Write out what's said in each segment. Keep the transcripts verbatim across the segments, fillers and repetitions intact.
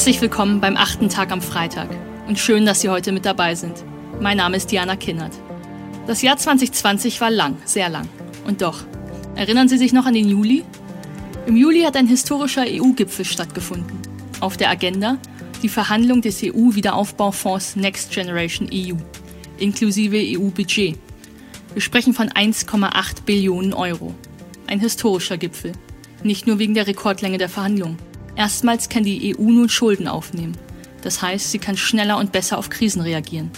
Herzlich willkommen beim achten Tag am Freitag und schön, dass Sie heute mit dabei sind. Mein Name ist Diana Kinnert. Das Jahr zwanzig zwanzig war lang, sehr lang. Und doch, erinnern Sie sich noch an den Juli? Im Juli hat ein historischer E U-Gipfel stattgefunden. Auf der Agenda die Verhandlung des E U-Wiederaufbaufonds Next Generation E U, inklusive E U-Budget. Wir sprechen von eins Komma acht Billionen Euro. Ein historischer Gipfel, nicht nur wegen der Rekordlänge der Verhandlungen. Erstmals kann die E U nun Schulden aufnehmen. Das heißt, sie kann schneller und besser auf Krisen reagieren.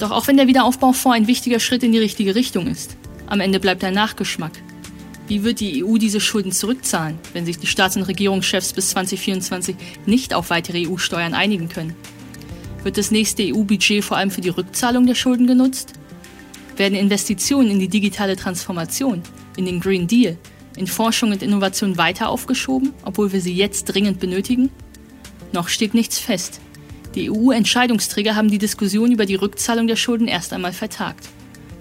Doch auch wenn der Wiederaufbaufonds ein wichtiger Schritt in die richtige Richtung ist, am Ende bleibt ein Nachgeschmack. Wie wird die E U diese Schulden zurückzahlen, wenn sich die Staats- und Regierungschefs bis zwanzig vierundzwanzig nicht auf weitere E U-Steuern einigen können? Wird das nächste E U-Budget vor allem für die Rückzahlung der Schulden genutzt? Werden Investitionen in die digitale Transformation, in den Green Deal, in Forschung und Innovation weiter aufgeschoben, obwohl wir sie jetzt dringend benötigen? Noch steht nichts fest. Die E U-Entscheidungsträger haben die Diskussion über die Rückzahlung der Schulden erst einmal vertagt.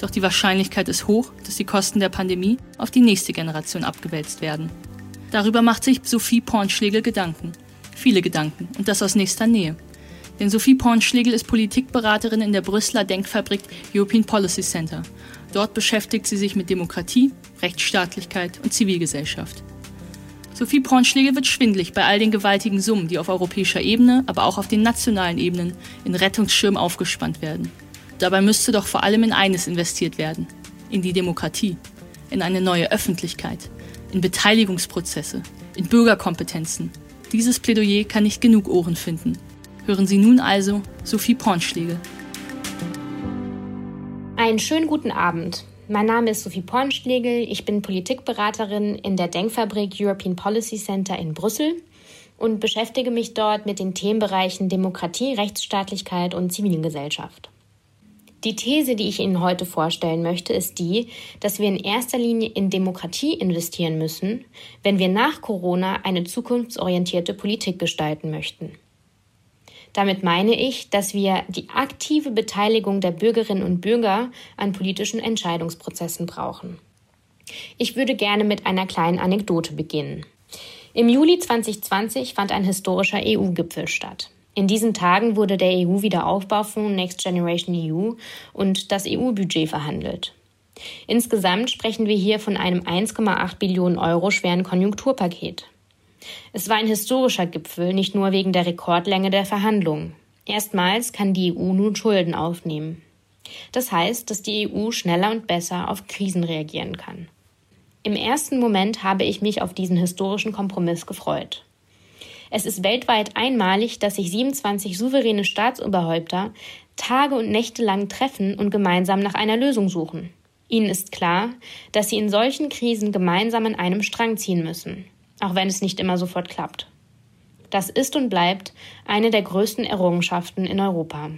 Doch die Wahrscheinlichkeit ist hoch, dass die Kosten der Pandemie auf die nächste Generation abgewälzt werden. Darüber macht sich Sophie Pornschlegel Gedanken. Viele Gedanken, und das aus nächster Nähe. Denn Sophie Pornschlegel ist Politikberaterin in der Brüsseler Denkfabrik European Policy Center. Dort beschäftigt sie sich mit Demokratie, Rechtsstaatlichkeit und Zivilgesellschaft. Sophie Pornschlegel wird schwindlig bei all den gewaltigen Summen, die auf europäischer Ebene, aber auch auf den nationalen Ebenen in Rettungsschirm aufgespannt werden. Dabei müsste doch vor allem in eines investiert werden: in die Demokratie, in eine neue Öffentlichkeit, in Beteiligungsprozesse, in Bürgerkompetenzen. Dieses Plädoyer kann nicht genug Ohren finden. Hören Sie nun also Sophie Pornschlegel. Einen schönen guten Abend. Mein Name ist Sophie Pornschlegel. Ich bin Politikberaterin in der Denkfabrik European Policy Center in Brüssel und beschäftige mich dort mit den Themenbereichen Demokratie, Rechtsstaatlichkeit und Zivilgesellschaft. Die These, die ich Ihnen heute vorstellen möchte, ist die, dass wir in erster Linie in Demokratie investieren müssen, wenn wir nach Corona eine zukunftsorientierte Politik gestalten möchten. Damit meine ich, dass wir die aktive Beteiligung der Bürgerinnen und Bürger an politischen Entscheidungsprozessen brauchen. Ich würde gerne mit einer kleinen Anekdote beginnen. Im Juli zwanzig zwanzig fand ein historischer E U-Gipfel statt. In diesen Tagen wurde der E U-Wiederaufbaufonds Next Generation E U und das E U-Budget verhandelt. Insgesamt sprechen wir hier von einem eins Komma acht Billionen Euro schweren Konjunkturpaket. Es war ein historischer Gipfel, nicht nur wegen der Rekordlänge der Verhandlungen. Erstmals kann die E U nun Schulden aufnehmen. Das heißt, dass die E U schneller und besser auf Krisen reagieren kann. Im ersten Moment habe ich mich auf diesen historischen Kompromiss gefreut. Es ist weltweit einmalig, dass sich siebenundzwanzig souveräne Staatsoberhäupter Tage und Nächte lang treffen und gemeinsam nach einer Lösung suchen. Ihnen ist klar, dass sie in solchen Krisen gemeinsam an einem Strang ziehen müssen, auch wenn es nicht immer sofort klappt. Das ist und bleibt eine der größten Errungenschaften in Europa.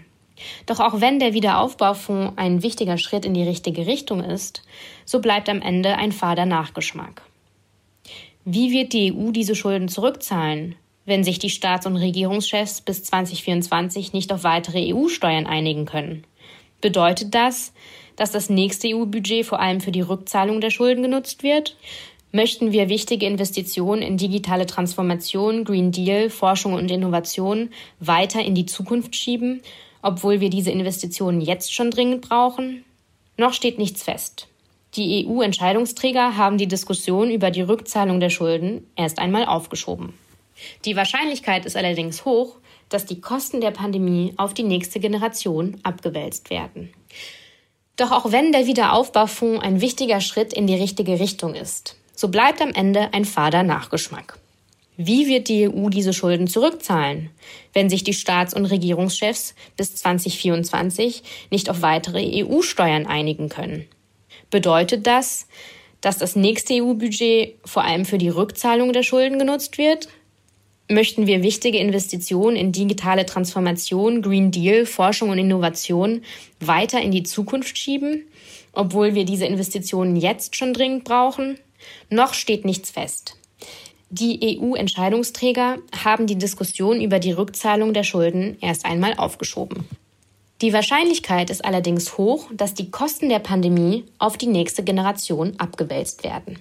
Doch auch wenn der Wiederaufbaufonds ein wichtiger Schritt in die richtige Richtung ist, so bleibt am Ende ein fader Nachgeschmack. Wie wird die E U diese Schulden zurückzahlen, wenn sich die Staats- und Regierungschefs bis zwanzig vierundzwanzig nicht auf weitere E U-Steuern einigen können? Bedeutet das, dass das nächste E U-Budget vor allem für die Rückzahlung der Schulden genutzt wird? Möchten wir wichtige Investitionen in digitale Transformation, Green Deal, Forschung und Innovation weiter in die Zukunft schieben, obwohl wir diese Investitionen jetzt schon dringend brauchen? Noch steht nichts fest. Die E U-Entscheidungsträger haben die Diskussion über die Rückzahlung der Schulden erst einmal aufgeschoben. Die Wahrscheinlichkeit ist allerdings hoch, dass die Kosten der Pandemie auf die nächste Generation abgewälzt werden. Doch auch wenn der Wiederaufbaufonds ein wichtiger Schritt in die richtige Richtung ist, so bleibt am Ende ein fader Nachgeschmack. Wie wird die E U diese Schulden zurückzahlen, wenn sich die Staats- und Regierungschefs bis zwanzig vierundzwanzig nicht auf weitere E U-Steuern einigen können? Bedeutet das, dass das nächste E U-Budget vor allem für die Rückzahlung der Schulden genutzt wird? Möchten wir wichtige Investitionen in digitale Transformation, Green Deal, Forschung und Innovation weiter in die Zukunft schieben, obwohl wir diese Investitionen jetzt schon dringend brauchen? Noch steht nichts fest. Die E U-Entscheidungsträger haben die Diskussion über die Rückzahlung der Schulden erst einmal aufgeschoben. Die Wahrscheinlichkeit ist allerdings hoch, dass die Kosten der Pandemie auf die nächste Generation abgewälzt werden.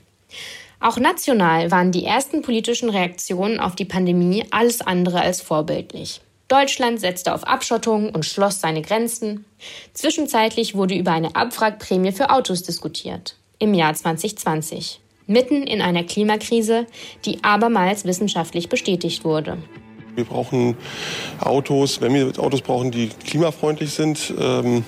Auch national waren die ersten politischen Reaktionen auf die Pandemie alles andere als vorbildlich. Deutschland setzte auf Abschottung und schloss seine Grenzen. Zwischenzeitlich wurde über eine Abwrackprämie für Autos diskutiert. Im Jahr zwanzig zwanzig. Mitten in einer Klimakrise, die abermals wissenschaftlich bestätigt wurde. Wir brauchen Autos, wenn wir Autos brauchen, die klimafreundlich sind. Ähm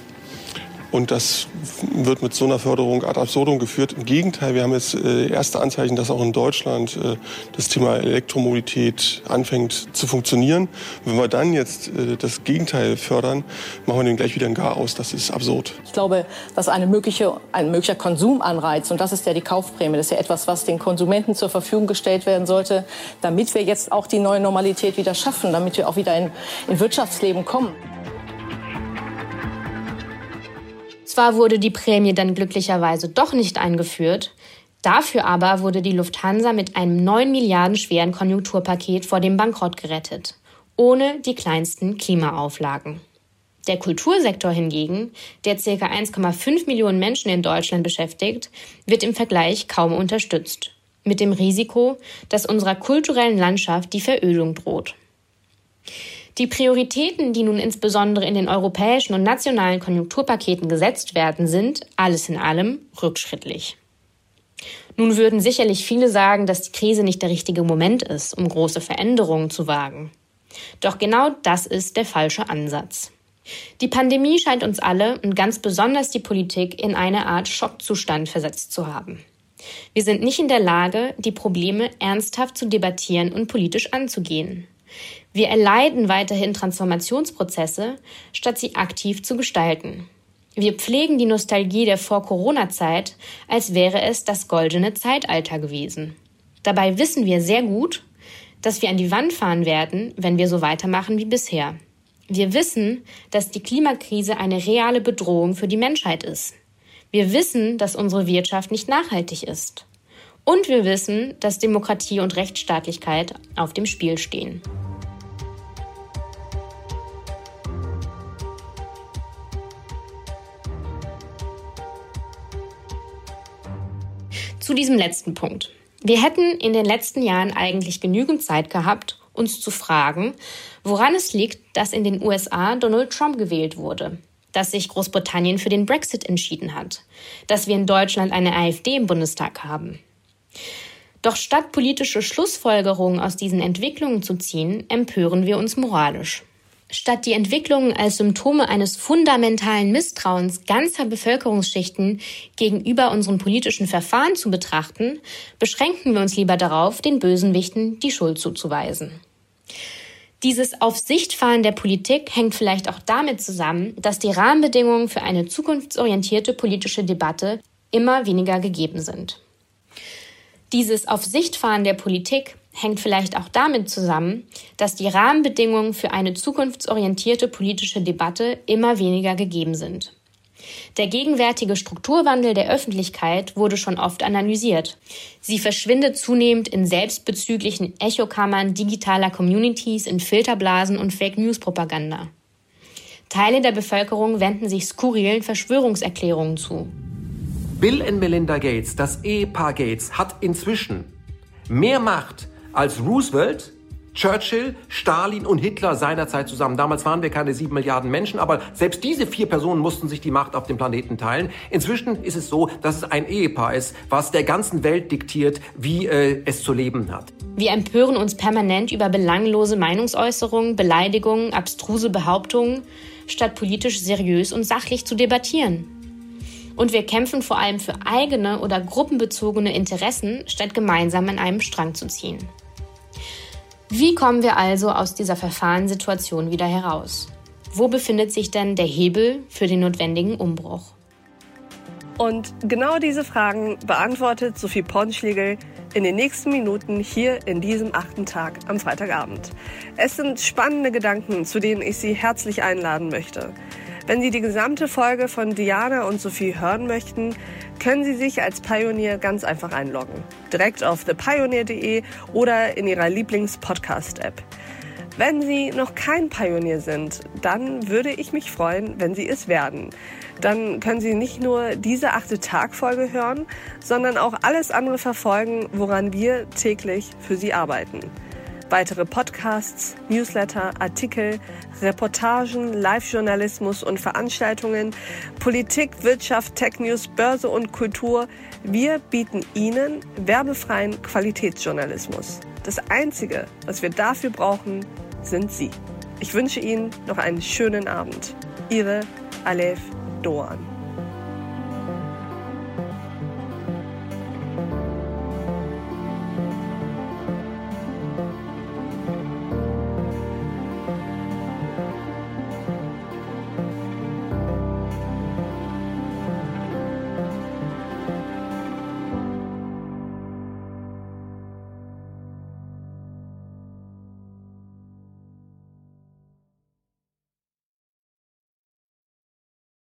Und das wird mit so einer Förderung ad absurdum geführt. Im Gegenteil, wir haben jetzt erste Anzeichen, dass auch in Deutschland das Thema Elektromobilität anfängt zu funktionieren. Wenn wir dann jetzt das Gegenteil fördern, machen wir dem gleich wieder ein Gar aus. Das ist absurd. Ich glaube, dass eine mögliche, ein möglicher Konsumanreiz, und das ist ja die Kaufprämie, das ist ja etwas, was den Konsumenten zur Verfügung gestellt werden sollte, damit wir jetzt auch die neue Normalität wieder schaffen, damit wir auch wieder in, in Wirtschaftsleben kommen. Zwar wurde die Prämie dann glücklicherweise doch nicht eingeführt, dafür aber wurde die Lufthansa mit einem neun Milliarden schweren Konjunkturpaket vor dem Bankrott gerettet, ohne die kleinsten Klimaauflagen. Der Kultursektor hingegen, der ca. eins Komma fünf Millionen Menschen in Deutschland beschäftigt, wird im Vergleich kaum unterstützt, mit dem Risiko, dass unserer kulturellen Landschaft die Verödung droht. Die Prioritäten, die nun insbesondere in den europäischen und nationalen Konjunkturpaketen gesetzt werden, sind, alles in allem, rückschrittlich. Nun würden sicherlich viele sagen, dass die Krise nicht der richtige Moment ist, um große Veränderungen zu wagen. Doch genau das ist der falsche Ansatz. Die Pandemie scheint uns alle und ganz besonders die Politik in eine Art Schockzustand versetzt zu haben. Wir sind nicht in der Lage, die Probleme ernsthaft zu debattieren und politisch anzugehen. Wir erleiden weiterhin Transformationsprozesse, statt sie aktiv zu gestalten. Wir pflegen die Nostalgie der Vor-Corona-Zeit, als wäre es das goldene Zeitalter gewesen. Dabei wissen wir sehr gut, dass wir an die Wand fahren werden, wenn wir so weitermachen wie bisher. Wir wissen, dass die Klimakrise eine reale Bedrohung für die Menschheit ist. Wir wissen, dass unsere Wirtschaft nicht nachhaltig ist. Und wir wissen, dass Demokratie und Rechtsstaatlichkeit auf dem Spiel stehen. Zu diesem letzten Punkt. Wir hätten in den letzten Jahren eigentlich genügend Zeit gehabt, uns zu fragen, woran es liegt, dass in den U S A Donald Trump gewählt wurde, dass sich Großbritannien für den Brexit entschieden hat, dass wir in Deutschland eine AfD im Bundestag haben. Doch statt politische Schlussfolgerungen aus diesen Entwicklungen zu ziehen, empören wir uns moralisch. Statt die Entwicklungen als Symptome eines fundamentalen Misstrauens ganzer Bevölkerungsschichten gegenüber unseren politischen Verfahren zu betrachten, beschränken wir uns lieber darauf, den Bösewichten die Schuld zuzuweisen. Dieses Aufsichtfahren der Politik hängt vielleicht auch damit zusammen, dass die Rahmenbedingungen für eine zukunftsorientierte politische Debatte immer weniger gegeben sind. Dieses Aufsichtfahren der Politik hängt vielleicht auch damit zusammen, dass die Rahmenbedingungen für eine zukunftsorientierte politische Debatte immer weniger gegeben sind. Der gegenwärtige Strukturwandel der Öffentlichkeit wurde schon oft analysiert. Sie verschwindet zunehmend in selbstbezüglichen Echokammern digitaler Communities, in Filterblasen und Fake-News-Propaganda. Teile der Bevölkerung wenden sich skurrilen Verschwörungserklärungen zu. Bill und Melinda Gates, das Ehepaar Gates, hat inzwischen mehr Macht als Roosevelt, Churchill, Stalin und Hitler seinerzeit zusammen. Damals waren wir keine sieben Milliarden Menschen, aber selbst diese vier Personen mussten sich die Macht auf dem Planeten teilen. Inzwischen ist es so, dass es ein Ehepaar ist, was der ganzen Welt diktiert, wie äh, es zu leben hat. Wir empören uns permanent über belanglose Meinungsäußerungen, Beleidigungen, abstruse Behauptungen, statt politisch seriös und sachlich zu debattieren. Und wir kämpfen vor allem für eigene oder gruppenbezogene Interessen, statt gemeinsam an einem Strang zu ziehen. Wie kommen wir also aus dieser Verfahrenssituation wieder heraus? Wo befindet sich denn der Hebel für den notwendigen Umbruch? Und genau diese Fragen beantwortet Sophie Pornschlegel in den nächsten Minuten hier in diesem achten Tag am Freitagabend. Es sind spannende Gedanken, zu denen ich Sie herzlich einladen möchte. Wenn Sie die gesamte Folge von Diana und Sophie hören möchten, können Sie sich als Pionier ganz einfach einloggen. Direkt auf the pioneer punkt de oder in Ihrer Lieblings-Podcast-App. Wenn Sie noch kein Pionier sind, dann würde ich mich freuen, wenn Sie es werden. Dann können Sie nicht nur diese achte Tag-Folge hören, sondern auch alles andere verfolgen, woran wir täglich für Sie arbeiten. Weitere Podcasts, Newsletter, Artikel, Reportagen, Live-Journalismus und Veranstaltungen, Politik, Wirtschaft, Tech-News, Börse und Kultur. Wir bieten Ihnen werbefreien Qualitätsjournalismus. Das Einzige, was wir dafür brauchen, sind Sie. Ich wünsche Ihnen noch einen schönen Abend. Ihre Alev Doğan.